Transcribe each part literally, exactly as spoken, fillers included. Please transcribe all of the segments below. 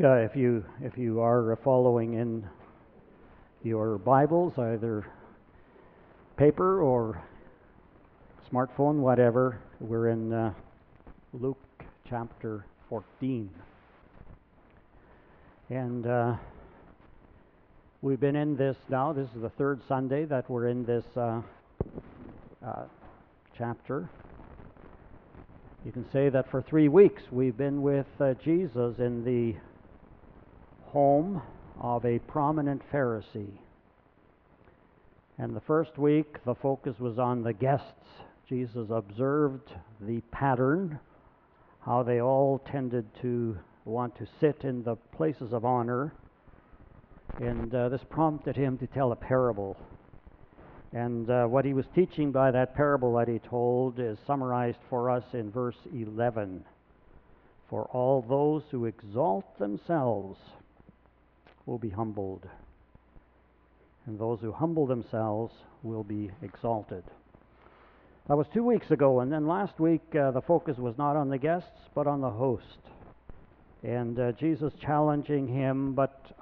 Yeah, if you if you are following in your Bibles, either paper or smartphone, whatever, we're in uh, Luke chapter fourteen, and uh, we've been in this now. This is the third Sunday that we're in this uh, uh, chapter. You can say that for three weeks we've been with uh, Jesus in the home of a prominent Pharisee. And the first week, the focus was on the guests. Jesus observed the pattern, how they all tended to want to sit in the places of honor. And uh, this prompted him to tell a parable. And uh, what he was teaching by that parable that he told is summarized for us in verse eleven. For all those who exalt themselves will be humbled, and those who humble themselves will be exalted. That was two weeks ago, and then last week uh, the focus was not on the guests but on the host, and uh, Jesus challenging him. But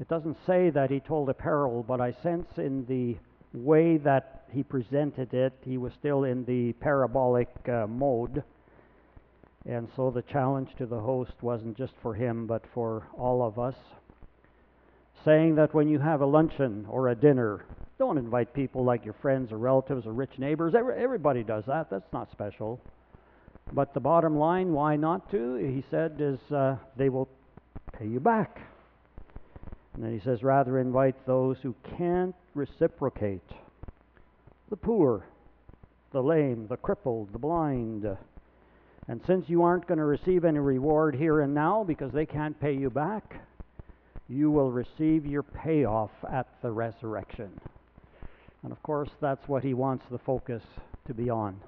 it doesn't say that he told a parable, but I sense in the way that he presented it, he was still in the parabolic uh, mode. And so the challenge to the host wasn't just for him but for all of us, saying that when you have a luncheon or a dinner, don't invite people like your friends or relatives or rich neighbors. Everybody does that. That's not special. But the bottom line, why not to, he said, is uh, they will pay you back. And then he says, rather invite those who can't reciprocate, the poor, the lame, the crippled, the blind. And since you aren't going to receive any reward here and now because they can't pay you back, you will receive your payoff at the resurrection. And of course, that's what he wants the focus to be on.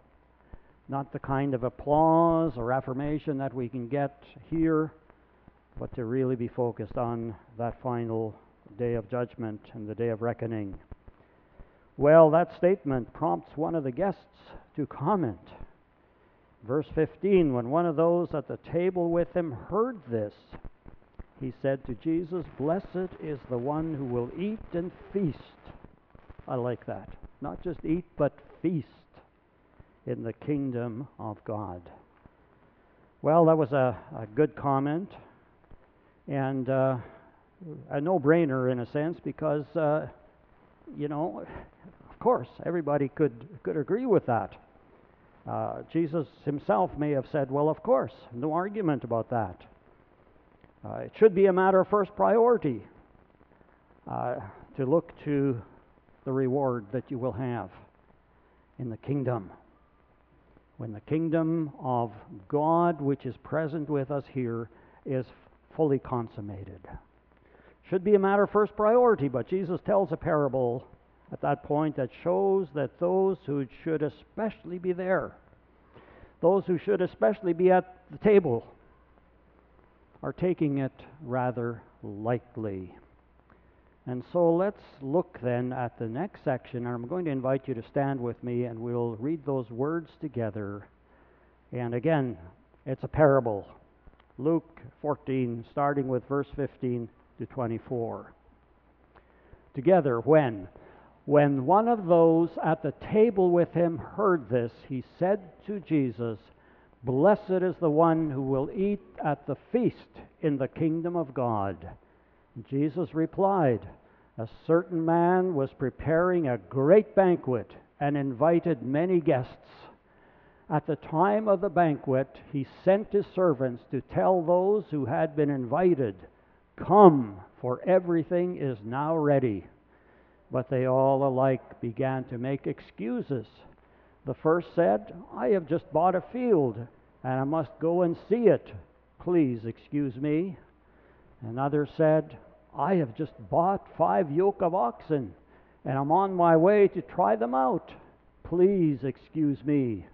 Not the kind of applause or affirmation that we can get here, but to really be focused on that final day of judgment and the day of reckoning. Well, that statement prompts one of the guests to comment. Verse fifteen, when one of those at the table with him heard this, he said to Jesus, "Blessed is the one who will eat and feast." I like that. Not just eat, but feast in the kingdom of God. Well, that was a, a good comment, and uh, a no-brainer in a sense, because, uh, you know, of course, everybody could, could agree with that. Uh, Jesus himself may have said, well, of course, no argument about that. Uh, it should be a matter of first priority uh, to look to the reward that you will have in the kingdom. When the kingdom of God, which is present with us here, is fully consummated. Should be a matter of first priority, but Jesus tells a parable at that point that shows that those who should especially be there, those who should especially be at the table, are taking it rather lightly. And so let's look then at the next section. I'm going to invite you to stand with me, and we'll read those words together. And again, it's a parable. Luke fourteen, starting with verse fifteen to twenty-four. Together, when when one of those at the table with him heard this, he said to Jesus, "Blessed is the one who will eat at the feast in the kingdom of God." Jesus replied, "A certain man was preparing a great banquet and invited many guests. At the time of the banquet, he sent his servants to tell those who had been invited, 'Come, for everything is now ready.' But they all alike began to make excuses. The first said, 'I have just bought a field, and I must go and see it. Please excuse me.' Another said, 'I have just bought five yoke of oxen, and I'm on my way to try them out. Please excuse me.'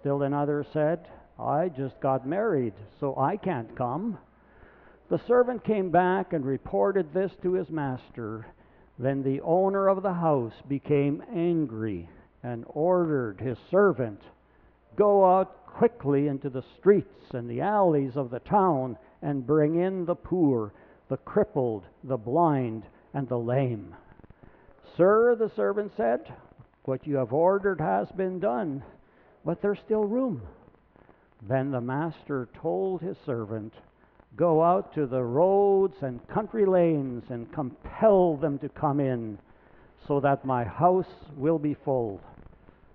Still another said, 'I just got married, so I can't come.' The servant came back and reported this to his master. Then the owner of the house became angry and ordered his servant, 'Go out quickly into the streets and the alleys of the town and bring in the poor, the crippled, the blind, and the lame. Sir, the servant said, what you have ordered has been done, but there's still room. Then the master told his servant, go out to the roads and country lanes and compel them to come in, so that my house will be full.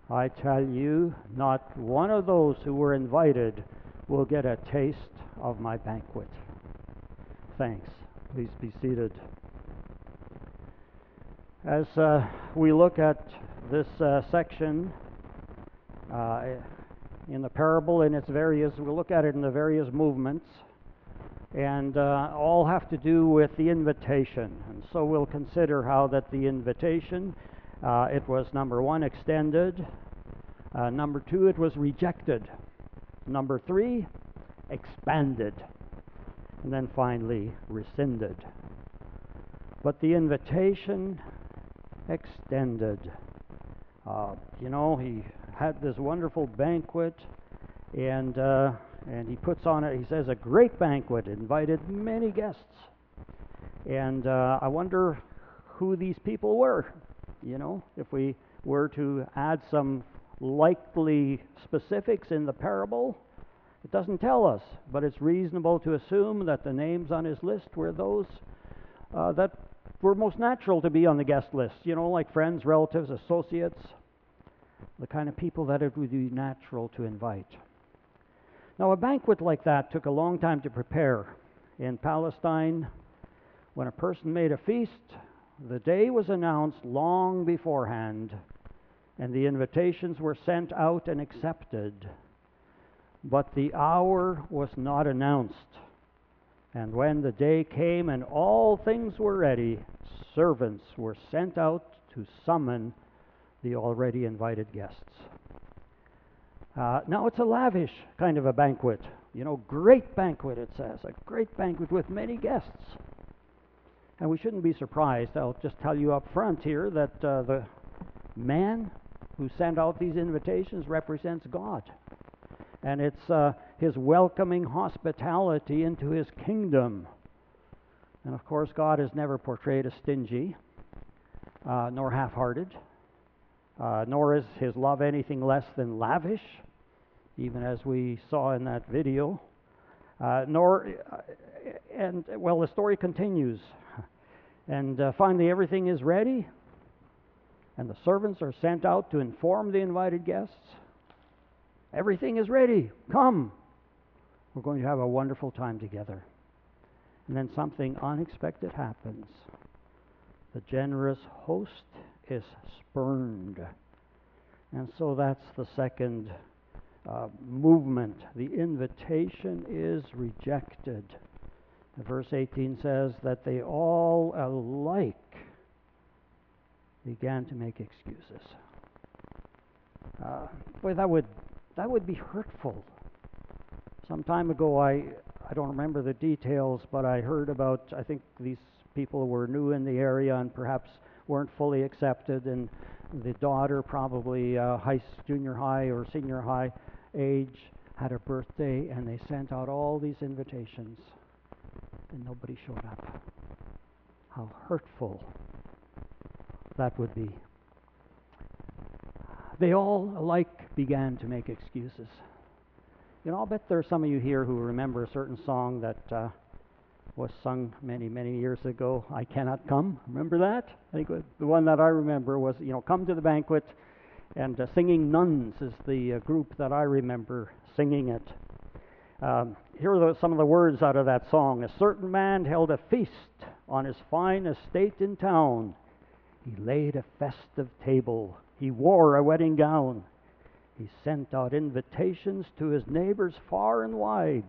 I tell you, not one of those who were invited will get a taste of my banquet. Thanks. Please be seated. As uh, we look at this uh, section uh, in the parable in its various, we'll look at it in the various movements, and uh, all have to do with the invitation. And so we'll consider how that the invitation, uh, it was number one, extended. Uh, number two, it was rejected. Number three, expanded. And then finally, rescinded. But the invitation extended. Uh, you know, he had this wonderful banquet, and uh, and he puts on it, he says, a great banquet, invited many guests. And uh, I wonder who these people were, you know, if we were to add some likely specifics in the parable. It doesn't tell us, but it's reasonable to assume that the names on his list were those uh, that were most natural to be on the guest list, you know, like friends, relatives, associates, the kind of people that it would be natural to invite. Now, a banquet like that took a long time to prepare. In Palestine, when a person made a feast, the day was announced long beforehand, and the invitations were sent out and accepted. But the hour was not announced. And when the day came and all things were ready, servants were sent out to summon the already invited guests. Uh, now, it's a lavish kind of a banquet. You know, great banquet, it says. A great banquet with many guests. And we shouldn't be surprised. I'll just tell you up front here that uh, the man who sent out these invitations represents God. And it's uh, his welcoming hospitality into his kingdom. And of course, God is never portrayed as stingy, uh, nor half-hearted, uh, nor is his love anything less than lavish, even as we saw in that video. Uh, nor, and well, the story continues. And uh, finally, everything is ready, and the servants are sent out to inform the invited guests. Everything is ready. Come. We're going to have a wonderful time together. And then something unexpected happens. The generous host is spurned. And so that's the second uh, movement. The invitation is rejected. And verse eighteen says that they all alike began to make excuses. Uh, boy, that would... That would be hurtful. Some time ago, I, I don't remember the details, but I heard about, I think these people were new in the area and perhaps weren't fully accepted, and the daughter, probably uh, high, junior high or senior high age, had a birthday, and they sent out all these invitations, and nobody showed up. How hurtful that would be. They all alike began to make excuses. You know, I'll bet there are some of you here who remember a certain song that uh, was sung many, many years ago, I Cannot Come. Remember that? I think the one that I remember was, you know, Come to the Banquet. And uh, Singing Nuns is the uh, group that I remember singing it. Um, here are the, some of the words out of that song. A certain man held a feast on his fine estate in town. He laid a festive table. He wore a wedding gown. He sent out invitations to his neighbors far and wide.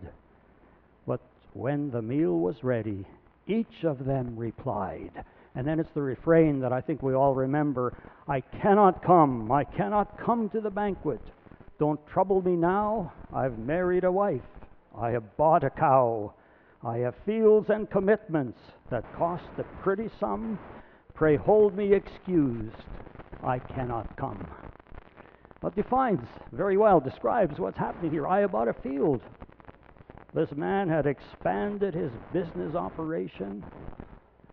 But when the meal was ready, each of them replied. And then it's the refrain that I think we all remember. I cannot come. I cannot come to the banquet. Don't trouble me now. I've married a wife. I have bought a cow. I have fields and commitments that cost a pretty sum. Pray hold me excused. I cannot come. But defines very well, describes what's happening here. I bought a field. This man had expanded his business operation,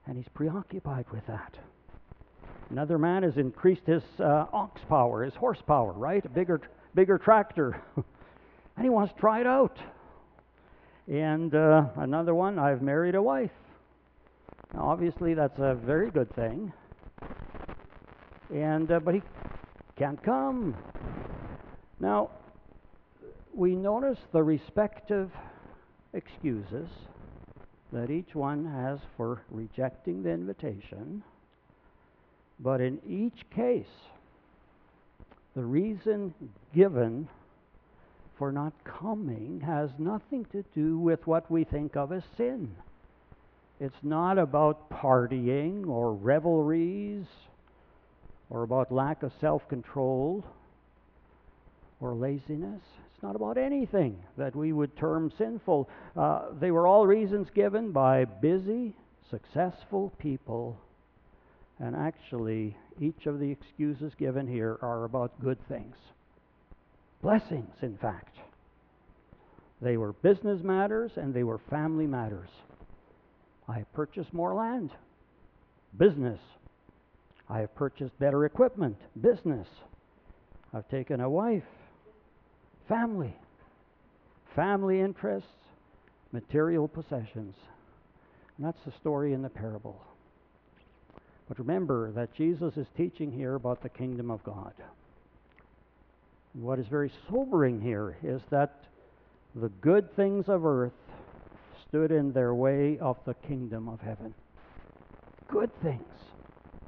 and he's preoccupied with that. Another man has increased his uh, ox power, his horsepower, right? A bigger, bigger tractor. And he wants to try it out. And uh, another one, I've married a wife. Now, obviously, that's a very good thing. And uh, but he can't come. Now, we notice the respective excuses that each one has for rejecting the invitation. But in each case, the reason given for not coming has nothing to do with what we think of as sin. It's not about partying or revelries or about lack of self-control or laziness. It's not about anything that we would term sinful. Uh, they were all reasons given by busy, successful people. And actually, each of the excuses given here are about good things. Blessings, in fact. They were business matters and they were family matters. I have purchased more land. Business. I have purchased better equipment. Business. I've taken a wife. Family. Family interests. Material possessions. And that's the story in the parable. But remember that Jesus is teaching here about the kingdom of God. And what is very sobering here is that the good things of earth stood in their way of the kingdom of heaven. Good things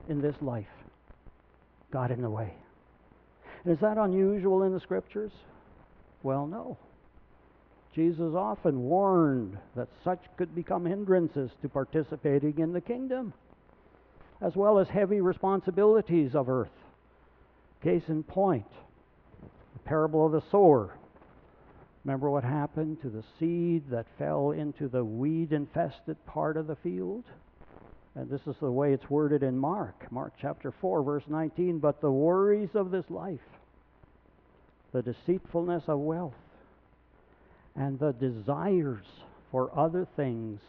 in this life got in the way. And is that unusual in the Scriptures? Well, no. Jesus often warned that such could become hindrances to participating in the kingdom, as well as heavy responsibilities of earth. Case in point, the parable of the sower. Remember what happened to the seed that fell into the weed-infested part of the field? And this is the way it's worded in Mark, Mark chapter four, verse nineteen, but the worries of this life, the deceitfulness of wealth, and the desires for other things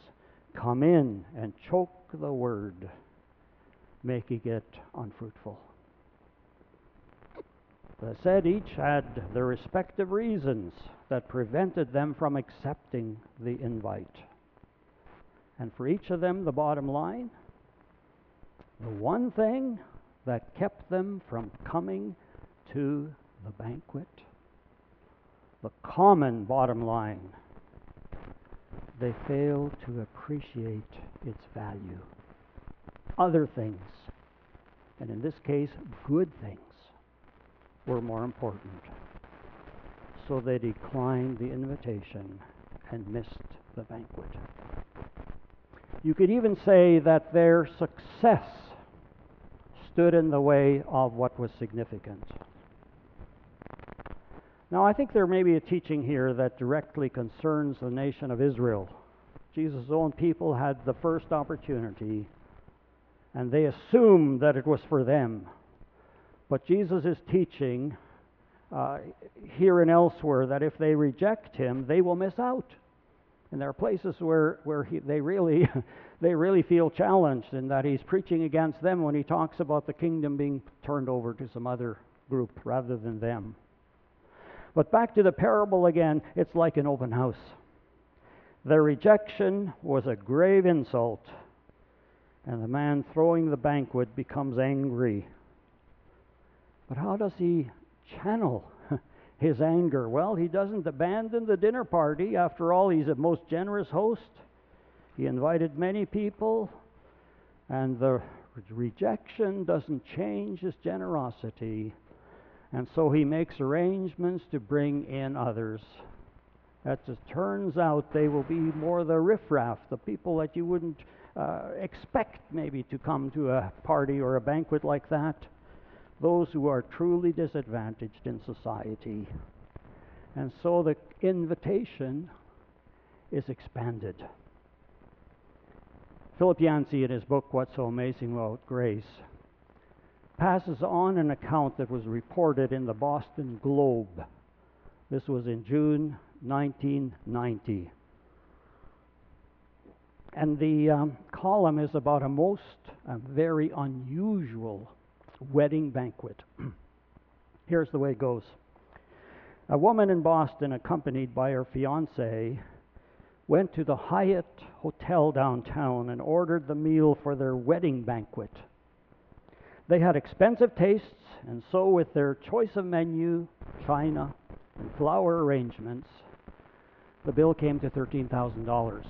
come in and choke the word, making it unfruitful. As I said, each had their respective reasons that prevented them from accepting the invite. And for each of them, the bottom line, the one thing that kept them from coming to the banquet, the common bottom line, they failed to appreciate its value. Other things, and in this case, good things, were more important. So they declined the invitation and missed the banquet. You could even say that their success stood in the way of what was significant. Now, I think there may be a teaching here that directly concerns the nation of Israel. Jesus' own people had the first opportunity, and they assumed that it was for them. But Jesus is teaching uh, here and elsewhere that if they reject him, they will miss out. And there are places where, where he, they really they really feel challenged in that he's preaching against them when he talks about the kingdom being turned over to some other group rather than them. But back to the parable again, it's like an open house. Their rejection was a grave insult. And the man throwing the banquet becomes angry. But how does he channel his anger? Well, he doesn't abandon the dinner party. After all, he's a most generous host. He invited many people, and the rejection doesn't change his generosity. And so he makes arrangements to bring in others. As it turns out, they will be more the riffraff, the people that you wouldn't Uh, expect maybe to come to a party or a banquet like that, those who are truly disadvantaged in society. And so the invitation is expanded. Philip Yancey, in his book, What's So Amazing About Grace, passes on an account that was reported in the Boston Globe. This was in June nineteen ninety. And the um, column is about a most a very unusual wedding banquet. Here's the way it goes. A woman in Boston, accompanied by her fiancé, went to the Hyatt Hotel downtown and ordered the meal for their wedding banquet. They had expensive tastes, and so with their choice of menu, china, and flower arrangements, the bill came to thirteen thousand dollars.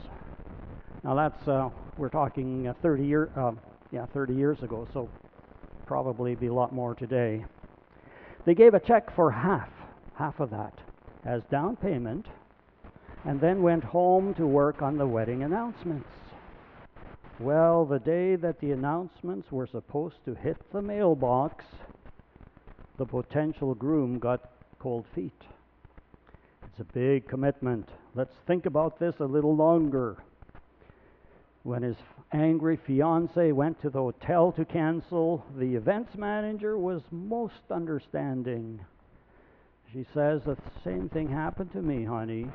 Now that's, uh, we're talking uh, thirty, year, uh, yeah, thirty years ago, so probably be a lot more today. They gave a check for half, half of that, as down payment, and then went home to work on the wedding announcements. Well, the day that the announcements were supposed to hit the mailbox, the potential groom got cold feet. It's a big commitment. Let's think about this a little longer. When his angry fiancée went to the hotel to cancel, the events manager was most understanding. She says, "The same thing happened to me, honey,"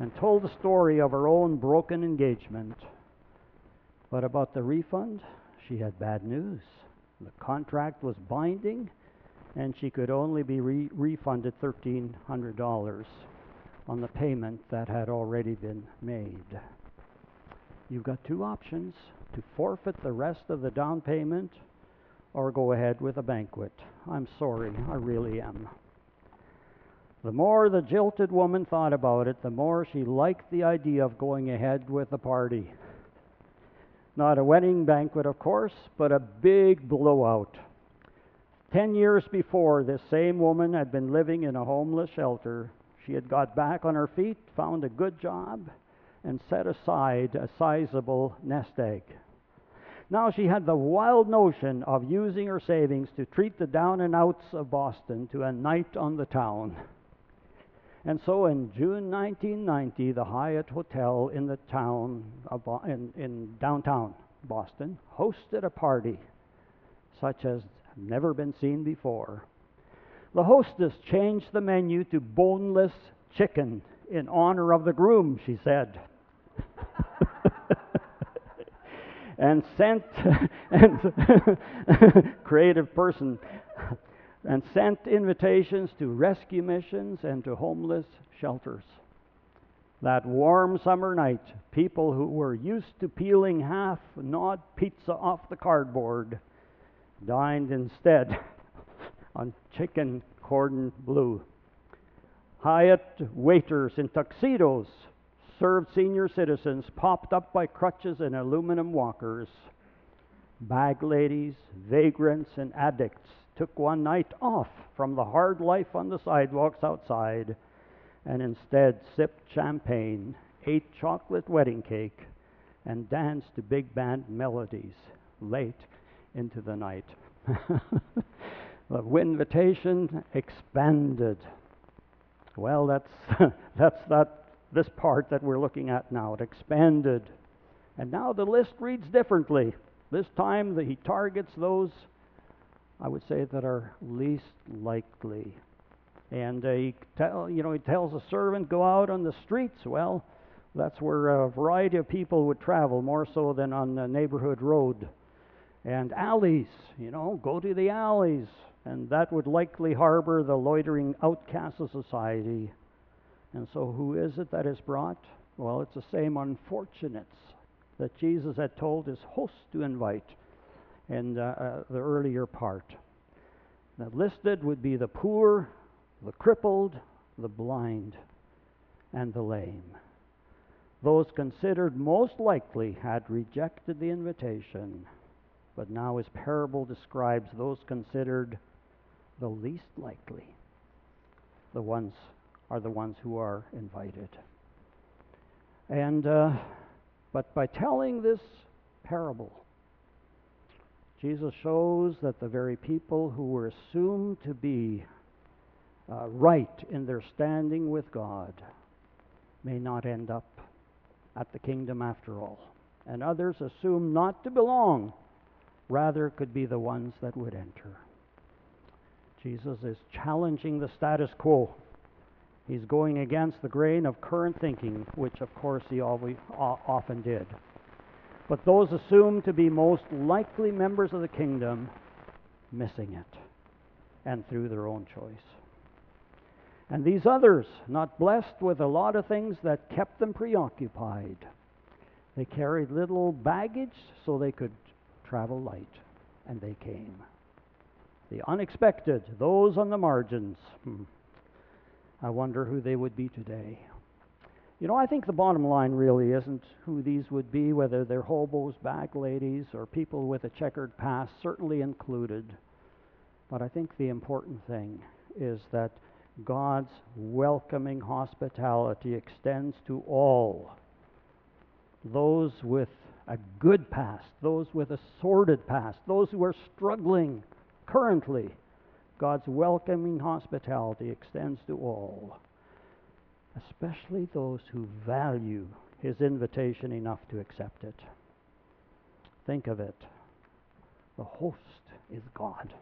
and told the story of her own broken engagement. But about the refund, she had bad news. The contract was binding, and she could only be re- refunded thirteen hundred dollars on the payment that had already been made. You've got two options: to forfeit the rest of the down payment or go ahead with a banquet. I'm sorry, I really am. The more the jilted woman thought about it, the more she liked the idea of going ahead with the party. Not a wedding banquet, of course, but a big blowout. Ten years before, this same woman had been living in a homeless shelter. She had got back on her feet, found a good job, and set aside a sizable nest egg. Now she had the wild notion of using her savings to treat the down and outs of Boston to a night on the town. And so in June nineteen ninety, the Hyatt Hotel in the town of Bo- in, in downtown Boston hosted a party such as never been seen before. The hostess changed the menu to boneless chicken in honor of the groom, she said. and sent and creative person and sent invitations to rescue missions and to homeless shelters. That warm summer night, people who were used to peeling half gnawed pizza off the cardboard dined instead on chicken cordon bleu. Hyatt waiters in tuxedos served senior citizens propped up by crutches and aluminum walkers. Bag ladies, vagrants, and addicts took one night off from the hard life on the sidewalks outside and instead sipped champagne, ate chocolate wedding cake, and danced to big band melodies late into the night. The invitation expanded. Well, that's that's that this part that we're looking at now. It expanded. And now the list reads differently. This time the, he targets those, I would say, that are least likely. And uh, he tell, you know, he tells a servant, go out on the streets. Well, that's where a variety of people would travel, more so than on the neighborhood road. And alleys, you know, go to the alleys. And that would likely harbor the loitering outcasts of society. And so who is it that is brought? Well, it's the same unfortunates that Jesus had told his hosts to invite in uh, the earlier part. Now, listed would be the poor, the crippled, the blind, and the lame. Those considered most likely had rejected the invitation, but now his parable describes those considered the least likely. The ones are the ones who are invited. And uh, but by telling this parable, Jesus shows that the very people who were assumed to be uh, right in their standing with God may not end up at the kingdom after all. And others assumed not to belong, rather could be the ones that would enter. Jesus is challenging the status quo. He's going against the grain of current thinking, which of course he always, often did. But those assumed to be most likely members of the kingdom, missing it, and through their own choice. And these others, not blessed with a lot of things that kept them preoccupied, they carried little baggage so they could travel light, and they came. The unexpected, those on the margins. Hmm. I wonder who they would be today. You know, I think the bottom line really isn't who these would be, whether they're hobos, bag ladies, or people with a checkered past, certainly included. But I think the important thing is that God's welcoming hospitality extends to all. Those with a good past, those with a sordid past, those who are struggling currently, God's welcoming hospitality extends to all, especially those who value His invitation enough to accept it. Think of it. The host is God,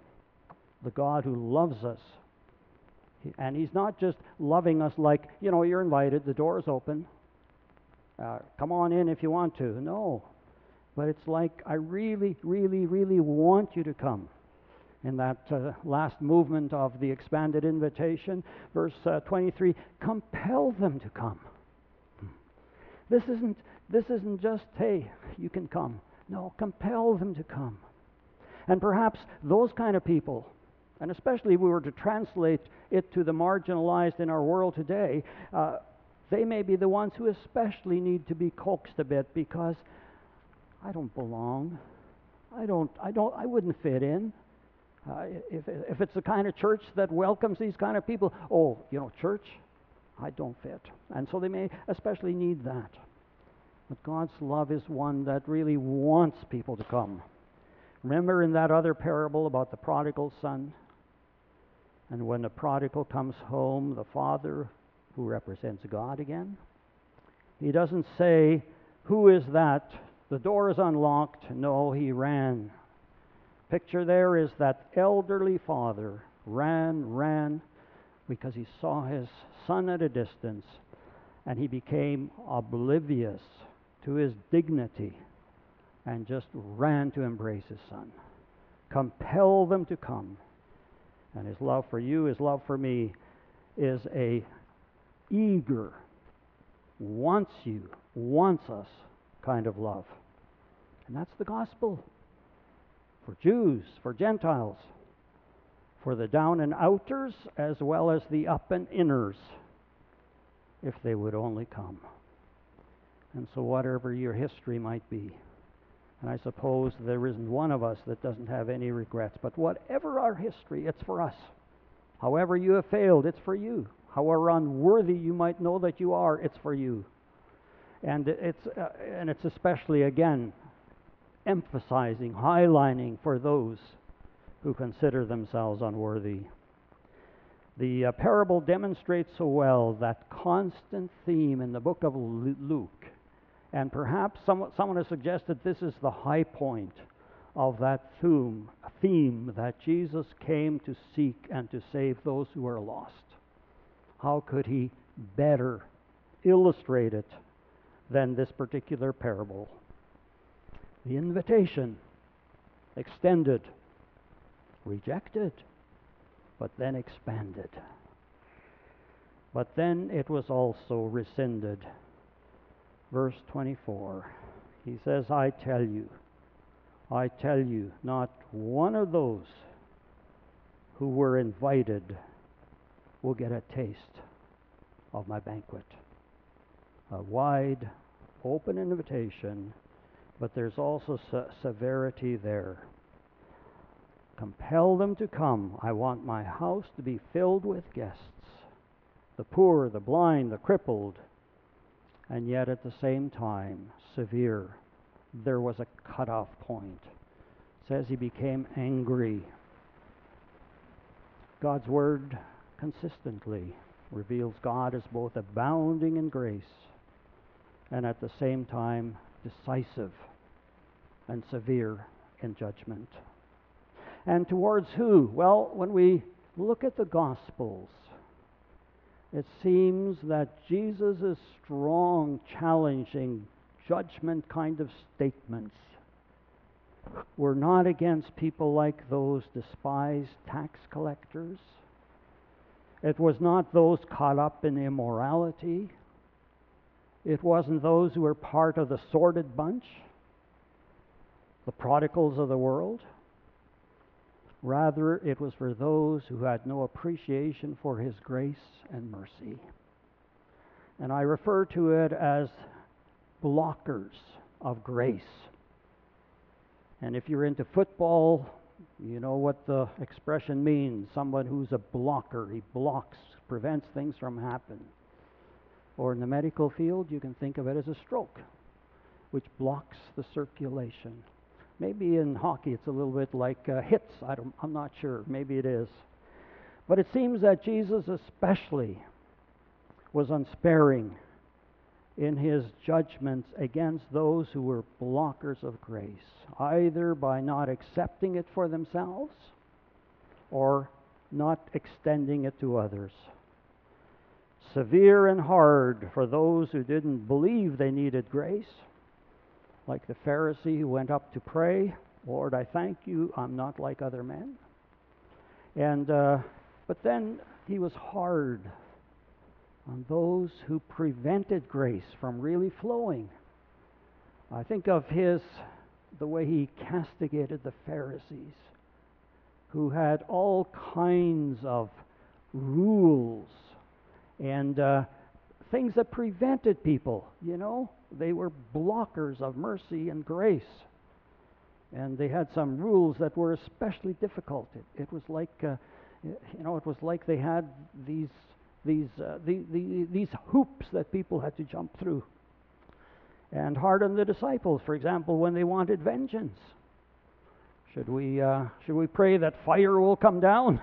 the God who loves us. And He's not just loving us like, you know, you're invited, the door's open, uh, come on in if you want to. No, but it's like, I really, really, really want you to come. In that uh, last movement of the expanded invitation, verse uh, twenty-three, compel them to come. This isn't, this isn't just, hey, you can come. No, compel them to come. And perhaps those kind of people, and especially if we were to translate it to the marginalized in our world today, uh, they may be the ones who especially need to be coaxed a bit because I don't belong. I don't, I don't, I wouldn't fit in. Uh, if, if it's the kind of church that welcomes these kind of people, oh, you know, church, I don't fit. And so they may especially need that. But God's love is one that really wants people to come. Remember in that other parable about the prodigal son? And when the prodigal comes home, the father, who represents God again, he doesn't say, who is that? The door is unlocked. No, he ran. Picture there is that elderly father ran, ran, because he saw his son at a distance, and he became oblivious to his dignity and just ran to embrace his son. Compel them to come. And His love for you, His love for me, is a eager, wants you, wants us kind of love. And that's the gospel. For Jews, for Gentiles, for the down and outers as well as the up and inners, if they would only come. And so whatever your history might be, and I suppose there isn't one of us that doesn't have any regrets, but whatever our history, it's for us. However you have failed, it's for you. However unworthy you might know that you are, it's for you. And it's, uh, and it's especially, again, emphasizing, highlighting for those who consider themselves unworthy. The uh, parable demonstrates so well that constant theme in the book of Luke, and perhaps some, someone has suggested this is the high point of that theme, theme that Jesus came to seek and to save those who are lost. How could He better illustrate it than this particular parable? The invitation, extended, rejected, but then expanded. But then it was also rescinded. Verse twenty-four, He says, I tell you, I tell you, not one of those who were invited will get a taste of my banquet. A wide, open invitation. But there's also se- severity there. Compel them to come. I want my house to be filled with guests, the poor, the blind, the crippled, and yet at the same time, severe. There was a cutoff point. It says He became angry. God's word consistently reveals God as both abounding in grace and at the same time decisive and severe in judgment. And towards who? Well, when we look at the Gospels, it seems that Jesus' strong, challenging, judgment kind of statements were not against people like those despised tax collectors. It was not those caught up in immorality. It wasn't those who were part of the sordid bunch, the prodigals of the world. Rather, it was for those who had no appreciation for his grace and mercy. And I refer to it as blockers of grace. And if you're into football, you know what the expression means. Someone who's a blocker. He blocks, prevents things from happening. Or in the medical field, you can think of it as a stroke, which blocks the circulation. Maybe in hockey it's a little bit like uh, hits. I don't, I'm not sure. Maybe it is. But it seems that Jesus especially was unsparing in his judgments against those who were blockers of grace, either by not accepting it for themselves or not extending it to others. Severe and hard for those who didn't believe they needed grace, like the Pharisee who went up to pray, "Lord, I thank you, I'm not like other men." And uh, but then he was hard on those who prevented grace from really flowing. I think of his, the way he castigated the Pharisees, who had all kinds of rules and uh, things that prevented people, you know. They were blockers of mercy and grace. And they had some rules that were especially difficult. It, it was like, uh, you know, it was like they had these These, uh, the, the, these hoops that people had to jump through. And hard on the disciples, for example, when they wanted vengeance. Should we, uh, should we pray that fire will come down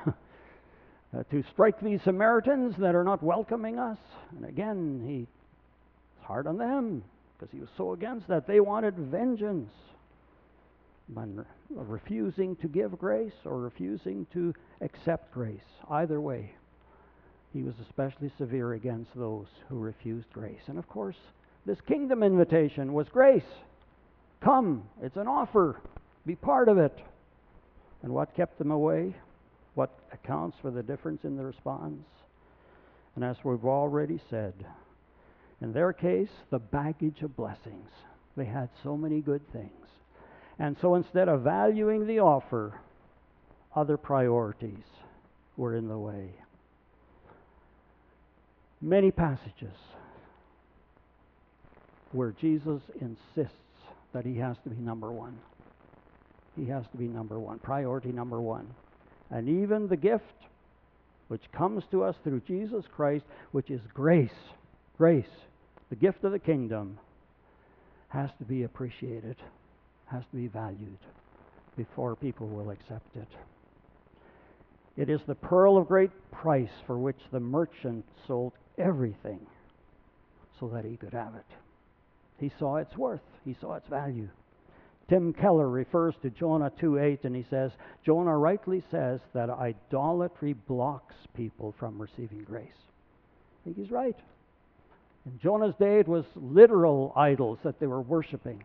uh, to strike these Samaritans that are not welcoming us? And again, he was hard on them because he was so against that. They wanted vengeance by refusing to give grace or refusing to accept grace. Either way, he was especially severe against those who refused grace. And of course, this kingdom invitation was grace. Come, it's an offer. Be part of it. And what kept them away? What accounts for the difference in the response? And as we've already said, in their case, the baggage of blessings. They had so many good things. And so instead of valuing the offer, other priorities were in the way. Many passages where Jesus insists that he has to be number one. He has to be number one, priority number one. And even the gift which comes to us through Jesus Christ, which is grace, grace, the gift of the kingdom, has to be appreciated, has to be valued before people will accept it. It is the pearl of great price for which the merchant sold everything so that he could have it. He saw its worth. He saw its value. Tim Keller refers to Jonah two eight, and he says, "Jonah rightly says that idolatry blocks people from receiving grace." I think he's right. In Jonah's day, it was literal idols that they were worshiping.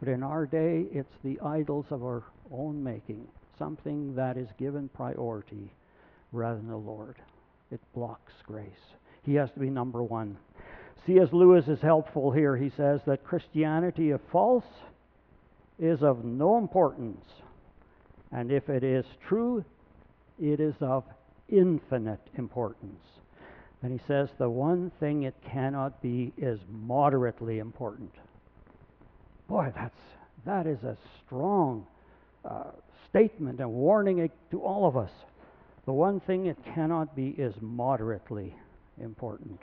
But in our day, it's the idols of our own making. Something that is given priority rather than the Lord. It blocks grace. He has to be number one. C S Lewis is helpful here. He says that Christianity, if false, is of no importance. And if it is true, it is of infinite importance. And he says the one thing it cannot be is moderately important. Boy, that's, that is a strong Uh, statement and warning to all of us. The one thing it cannot be is moderately important.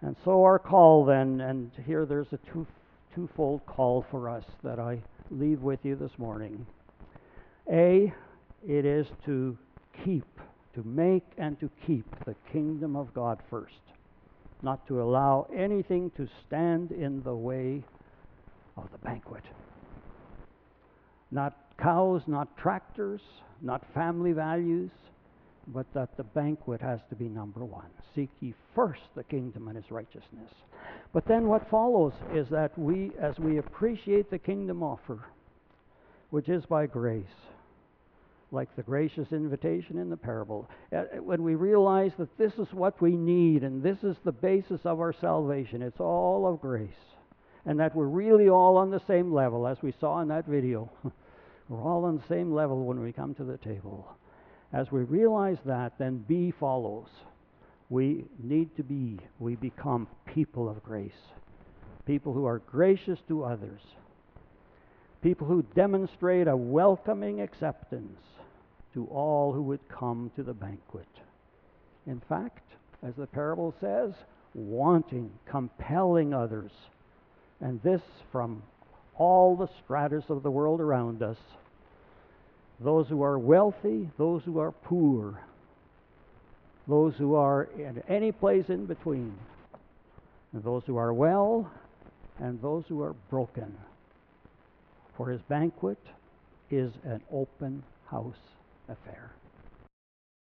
And so our call then, and here there's a two, twofold call for us that I leave with you this morning. A, it is to keep, to make and to keep the kingdom of God first, not to allow anything to stand in the way of the banquet. Not cows, not tractors, not family values, but that the banquet has to be number one. Seek ye first the kingdom and his righteousness. But then what follows is that we, as we appreciate the kingdom offer, which is by grace, like the gracious invitation in the parable, when we realize that this is what we need and this is the basis of our salvation, it's all of grace, and that we're really all on the same level, as we saw in that video. We're all on the same level when we come to the table. As we realize that, then B follows. We need to be, we become people of grace, people who are gracious to others, people who demonstrate a welcoming acceptance to all who would come to the banquet. In fact, as the parable says, wanting, compelling others, and this from all the stratas of the world around us, those who are wealthy, those who are poor, those who are in any place in between, and those who are well, and those who are broken. For his banquet is an open house affair.